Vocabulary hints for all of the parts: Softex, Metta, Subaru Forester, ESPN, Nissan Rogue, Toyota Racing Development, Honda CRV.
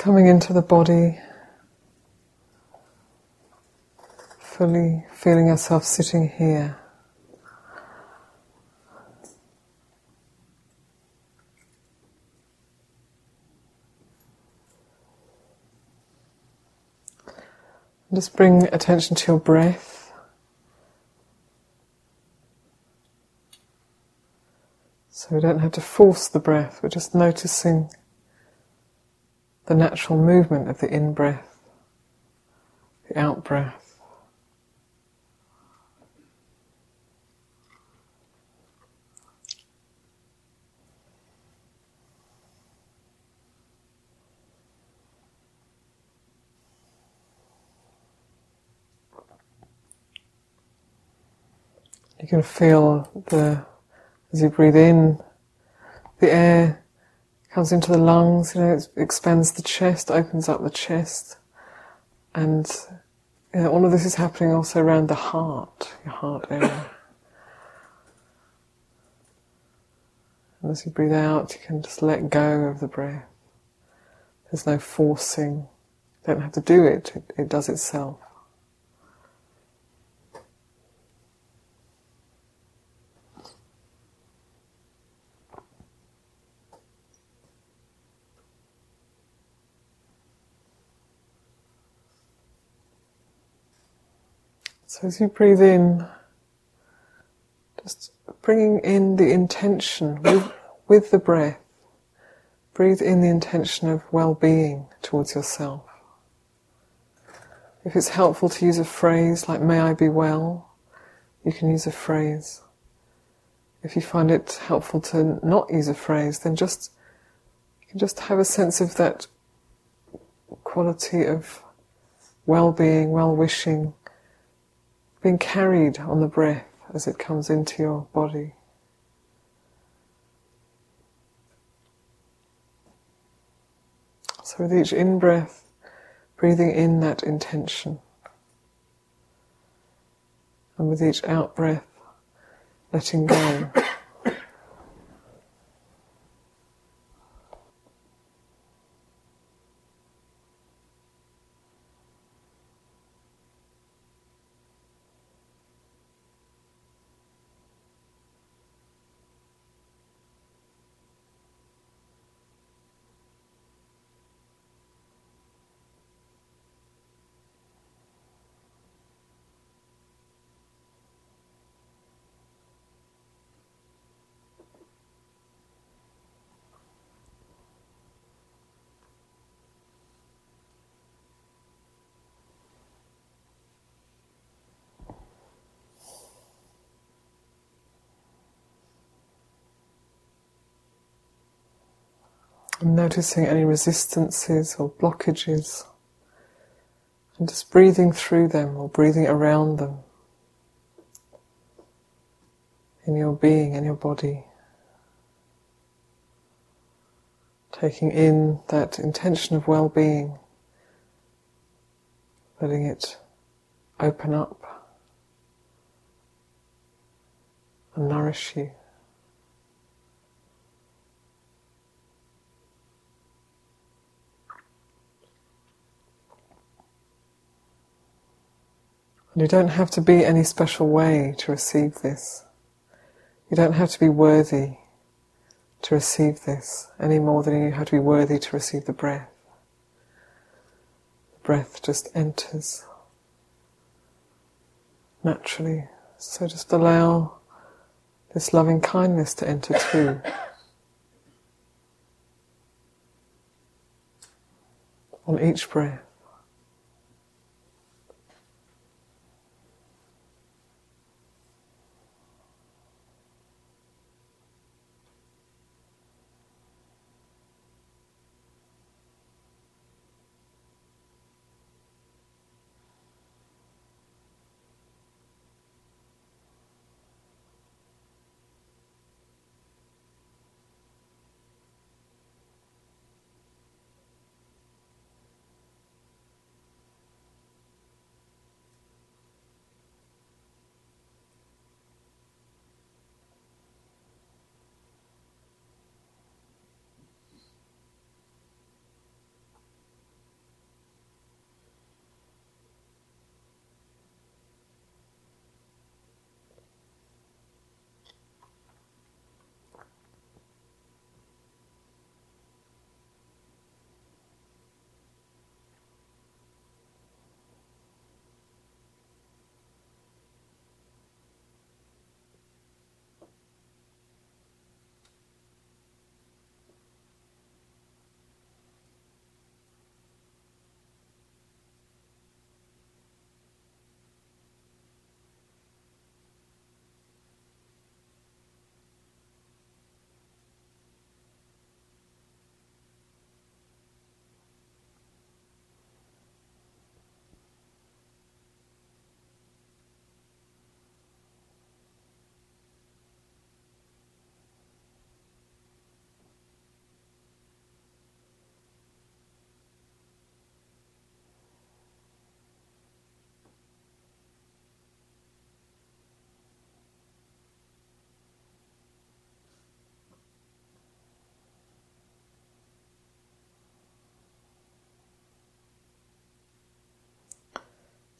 coming into the body, fully feeling yourself sitting here. Just bring attention to your breath. So we don't have to force the breath, we're just noticing the natural movement of the in-breath, the out-breath. You can feel as you breathe in, the air comes into the lungs, you know, it expands the chest, opens up the chest. And you know, all of this is happening also around the heart, your heart area. And as you breathe out, you can just let go of the breath. There's no forcing. You don't have to do it, it does itself. So as you breathe in, just bringing in the intention with the breath, breathe in the intention of well-being towards yourself. If it's helpful to use a phrase like, may I be well, you can use a phrase. If you find it helpful to not use a phrase, then you can just have a sense of that quality of well-being, well-wishing, being carried on the breath as it comes into your body. So with each in-breath, breathing in that intention. And with each out-breath, letting go. And noticing any resistances or blockages, and just breathing through them or breathing around them in your being, in your body. Taking in that intention of well-being, letting it open up and nourish you. You don't have to be any special way to receive this. You don't have to be worthy to receive this any more than you have to be worthy to receive the breath. The breath just enters naturally. So just allow this loving kindness to enter too. On each breath.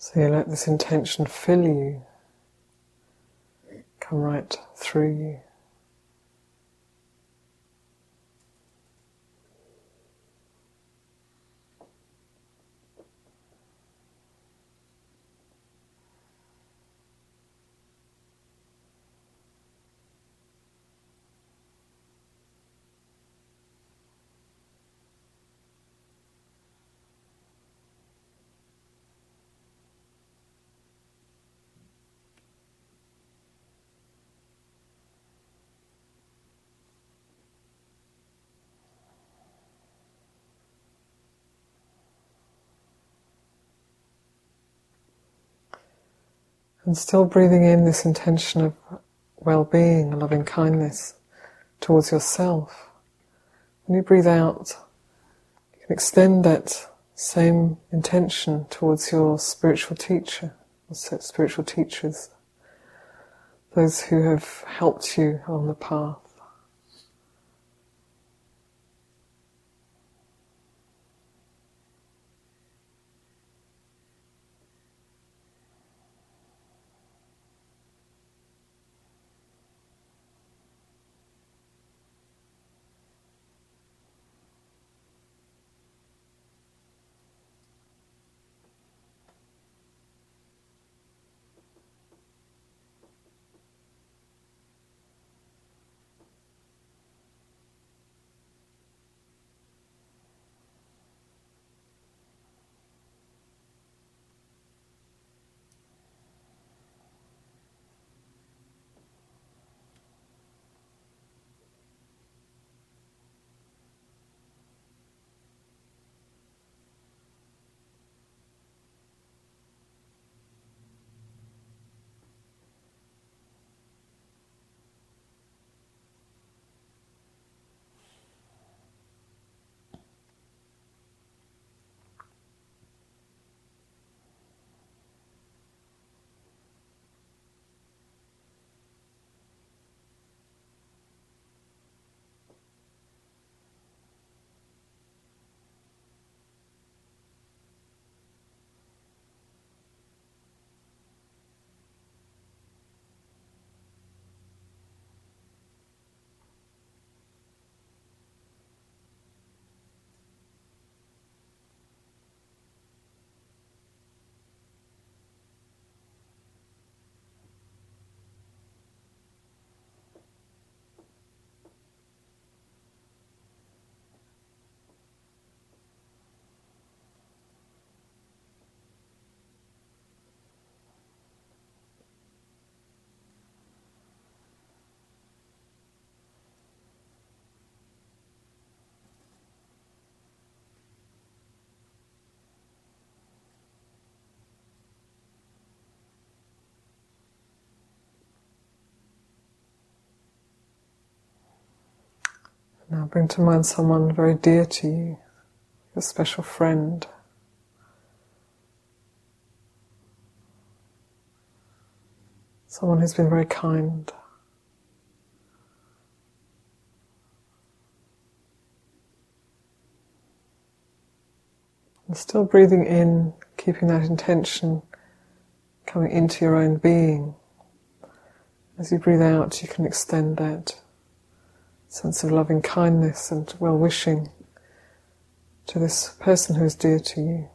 So you let this intention fill you, come right through you. And still breathing in this intention of well-being and loving-kindness towards yourself. When you breathe out, you can extend that same intention towards your spiritual teacher, or spiritual teachers, those who have helped you on the path. Now bring to mind someone very dear to you, your special friend. Someone who's been very kind. And still breathing in, keeping that intention coming into your own being. As you breathe out, you can extend that sense of loving kindness and well-wishing to this person who is dear to you.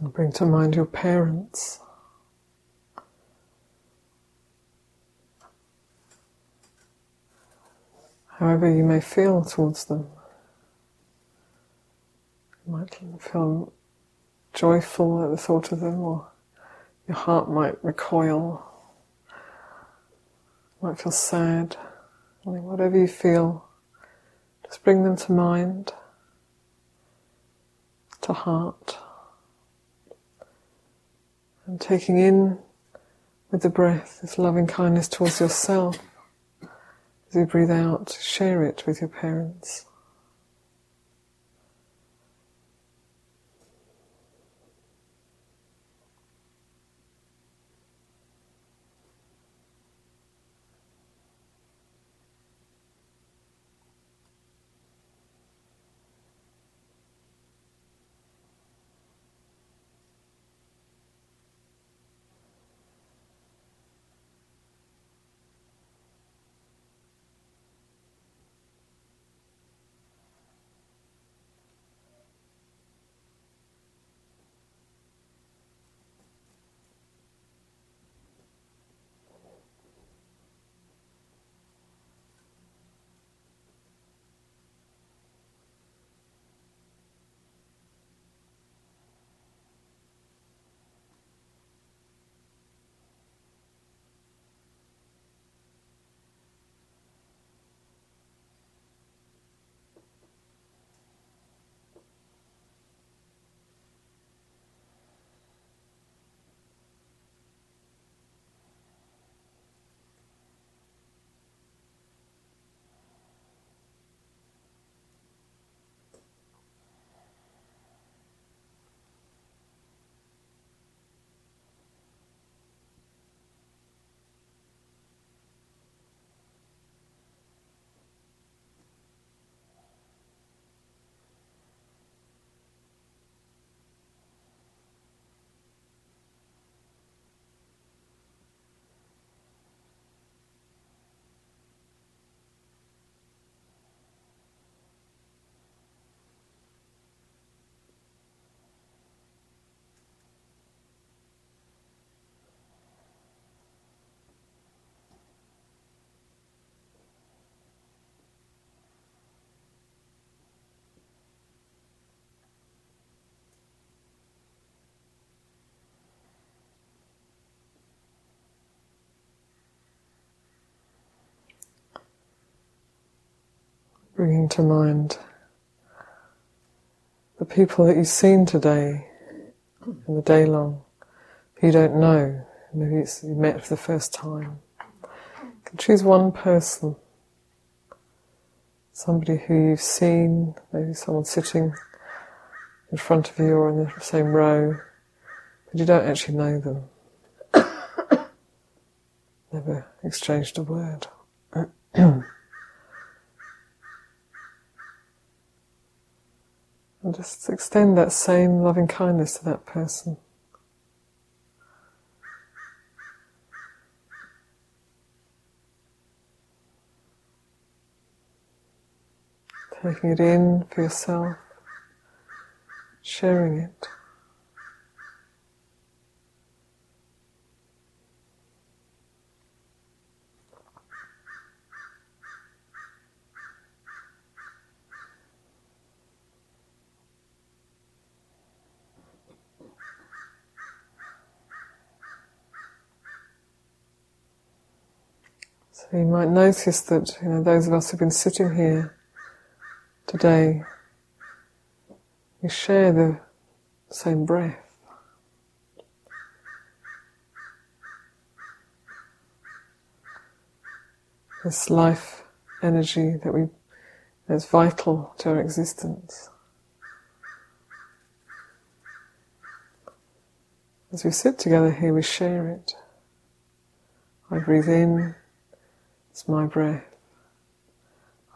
And bring to mind your parents. However you may feel towards them. You might feel joyful at the thought of them, or your heart might recoil. You might feel sad. I mean, whatever you feel, just bring them to mind, to heart. And taking in with the breath this loving kindness towards yourself. As you breathe out, share it with your parents. Bringing to mind the people that you've seen today and the day long, who you don't know, maybe it's you met for the first time. You can choose one person, somebody who you've seen, maybe someone sitting in front of you or in the same row, but you don't actually know them. Never exchanged a word. And just extend that same loving kindness to that person. Taking it in for yourself, sharing it. So you might notice that, you know, those of us who've been sitting here today, we share the same breath. This life energy that we, that's vital to our existence. As we sit together here, we share it. I breathe in. It's my breath.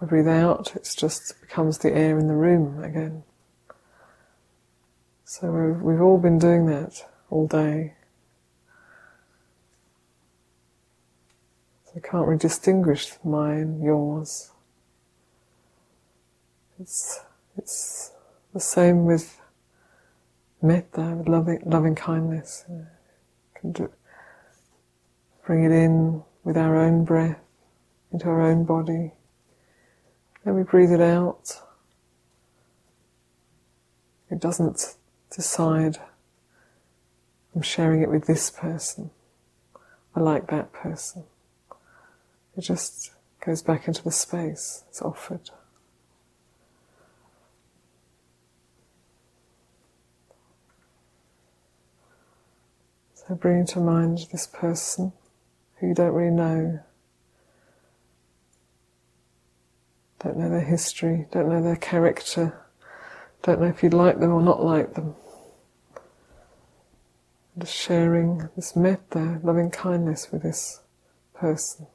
I breathe out, it's just becomes the air in the room again. So we've all been doing that all day. So I can't really distinguish mine, yours. It's the same with metta, with loving kindness. Bring it in with our own breath, into our own body. Then we breathe it out. It doesn't decide, I'm sharing it with this person, I like that person. It just goes back into the space it's offered. So bring to mind this person who you don't really know. Don't know their history, don't know their character, don't know if you like them or not like them. And just sharing this metta, loving kindness, with this person.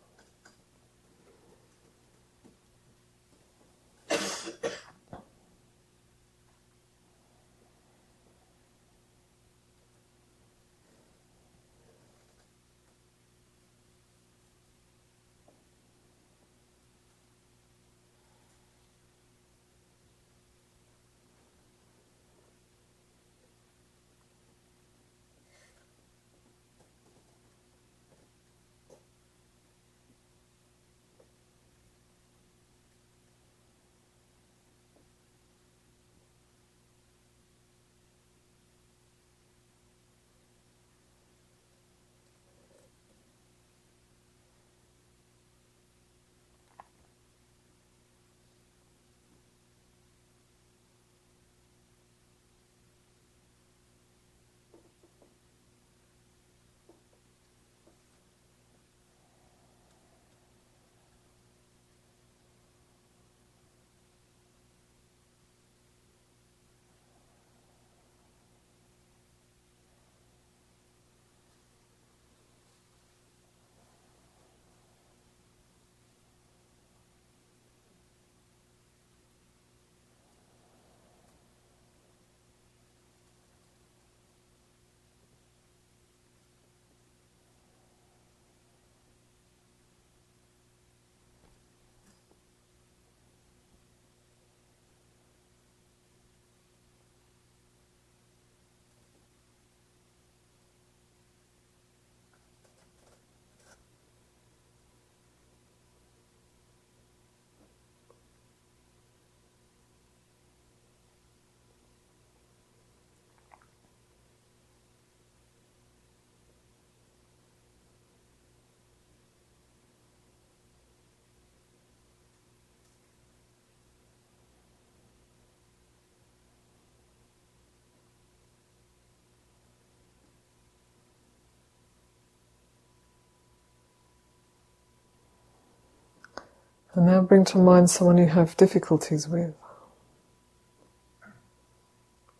And now bring to mind someone you have difficulties with.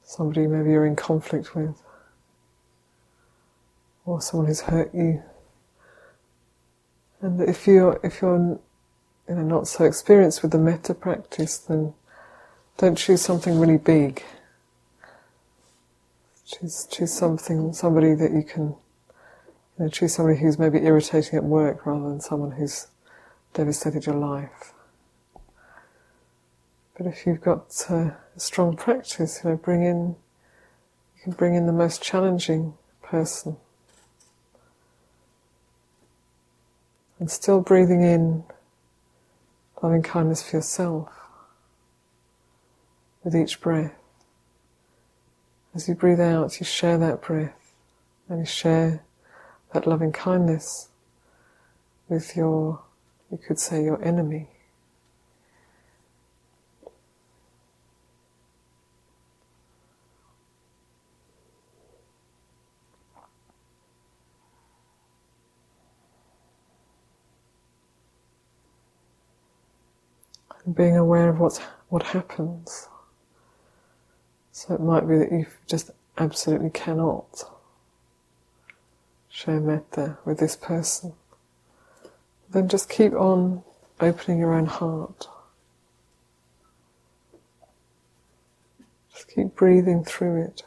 Somebody maybe you're in conflict with. Or someone who's hurt you. And if you're not so experienced with the metta practice, then don't choose something really big. Choose somebody that you can, choose somebody who's maybe irritating at work rather than someone who's devastated your life. But if you've got a strong practice, you can bring in the most challenging person. And still breathing in loving kindness for yourself with each breath. As you breathe out, you share that breath and you share that loving kindness with your, you could say, your enemy. And being aware of what happens. So it might be that you just absolutely cannot share metta with this person. Then just keep on opening your own heart. Just keep breathing through it.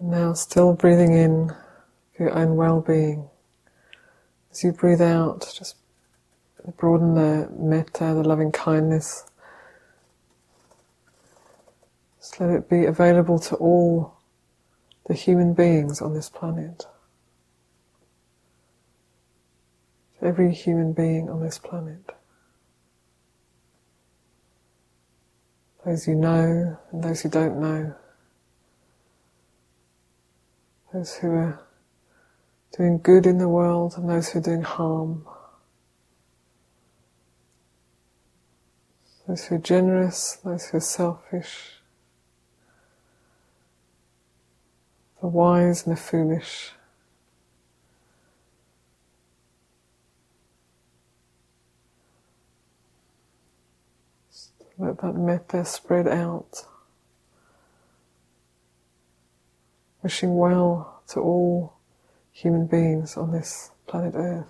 Now still breathing in for your own well-being. As you breathe out, just broaden the metta, the loving kindness. Just let it be available to all the human beings on this planet. To every human being on this planet. Those you know and those who don't know. Those who are doing good in the world and those who are doing harm. Those who are generous, those who are selfish. The wise and the foolish. Just let that metta spread out. Wishing well to all human beings on this planet Earth.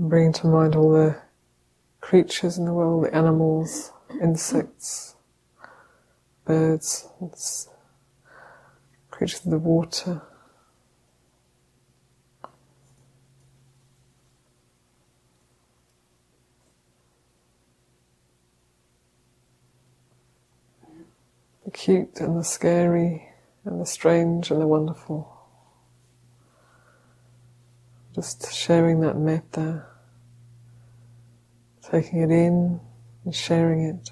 Bring to mind all the creatures in the world, the animals, insects, birds, creatures of the water. The cute and the scary and the strange and the wonderful. Just sharing that metta, taking it in and sharing it.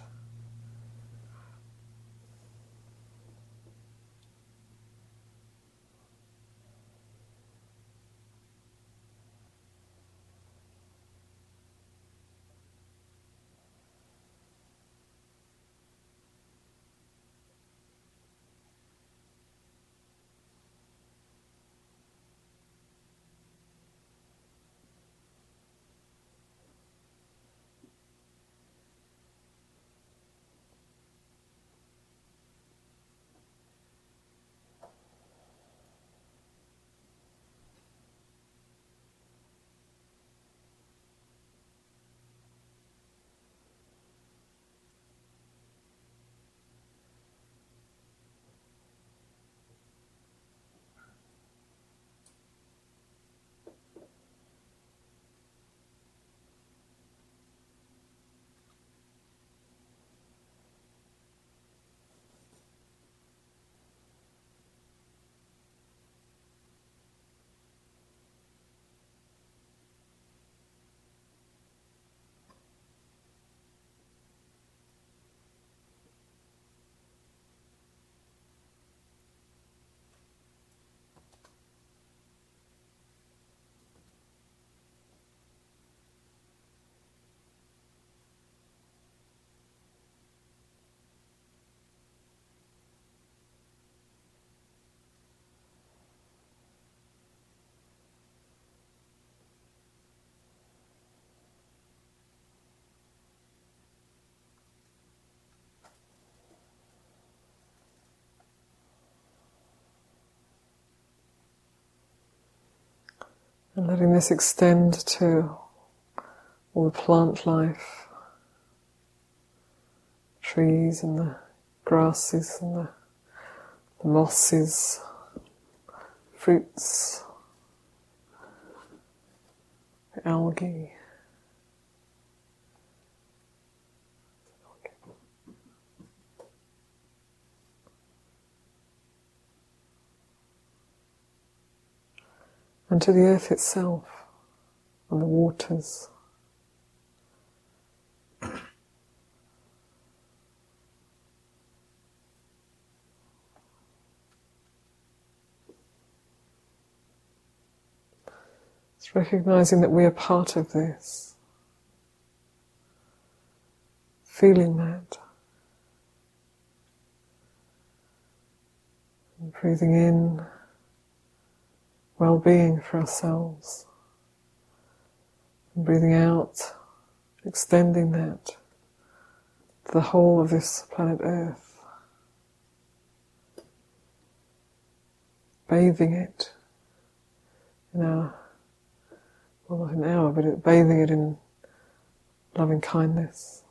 and letting this extend to all the plant life, trees and the grasses and the mosses, fruits, the algae. And to the earth itself, and the waters. It's recognizing that we are part of this, feeling that, and breathing in well-being for ourselves, and breathing out, extending that to the whole of this planet Earth, bathing it in our, well, not in our, but bathing it in loving kindness.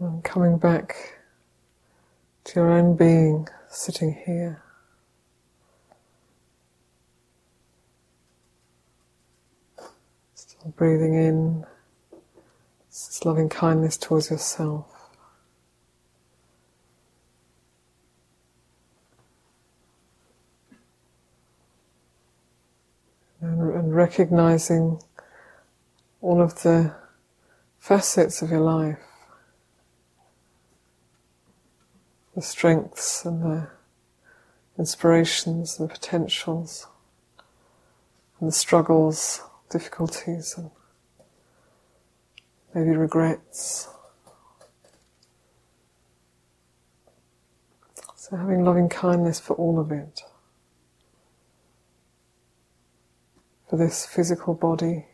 And coming back to your own being, sitting here. Still breathing in this loving kindness towards yourself. And recognizing all of the facets of your life. The strengths and the inspirations, the potentials, and the struggles, difficulties, and maybe regrets. So having loving kindness for all of it, for this physical body,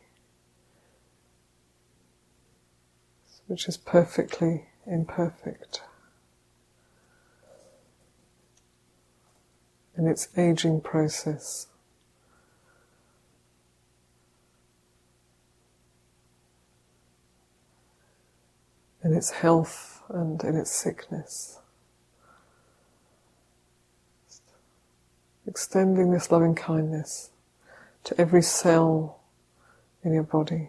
which is perfectly imperfect. In its aging process. In its health and in its sickness. Extending this loving kindness to every cell in your body,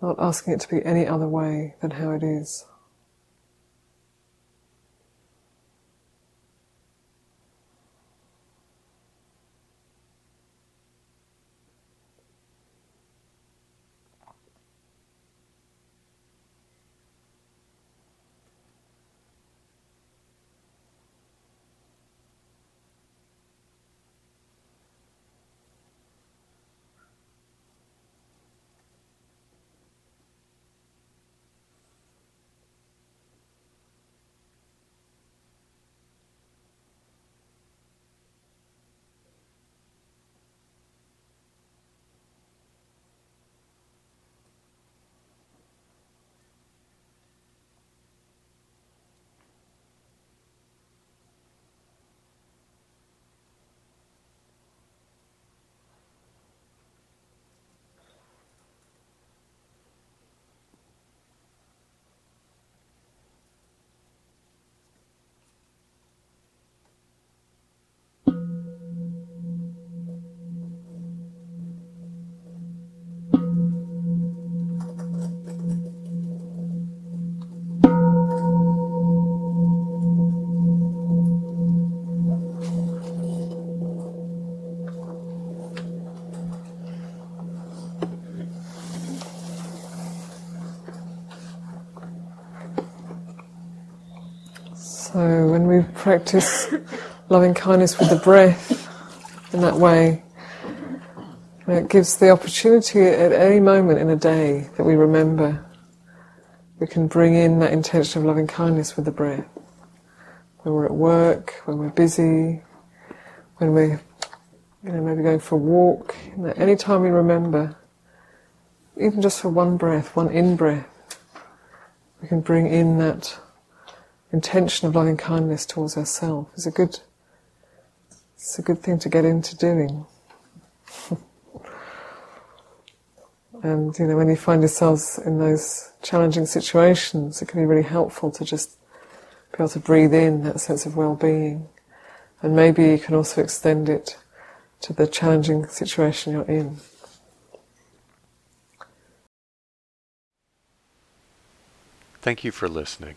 not asking it to be any other way than how it is. So when we practice loving kindness with the breath in that way, it gives the opportunity at any moment in a day that we remember, we can bring in that intention of loving kindness with the breath. When we're at work, when we're busy, when we're maybe going for a walk, any time we remember, even just for one breath, one in-breath, we can bring in that intention of loving kindness towards ourselves. Is a good thing to get into doing. And when you find yourselves in those challenging situations, it can be really helpful to just be able to breathe in that sense of well-being. And maybe you can also extend it to the challenging situation you're in. Thank you for listening.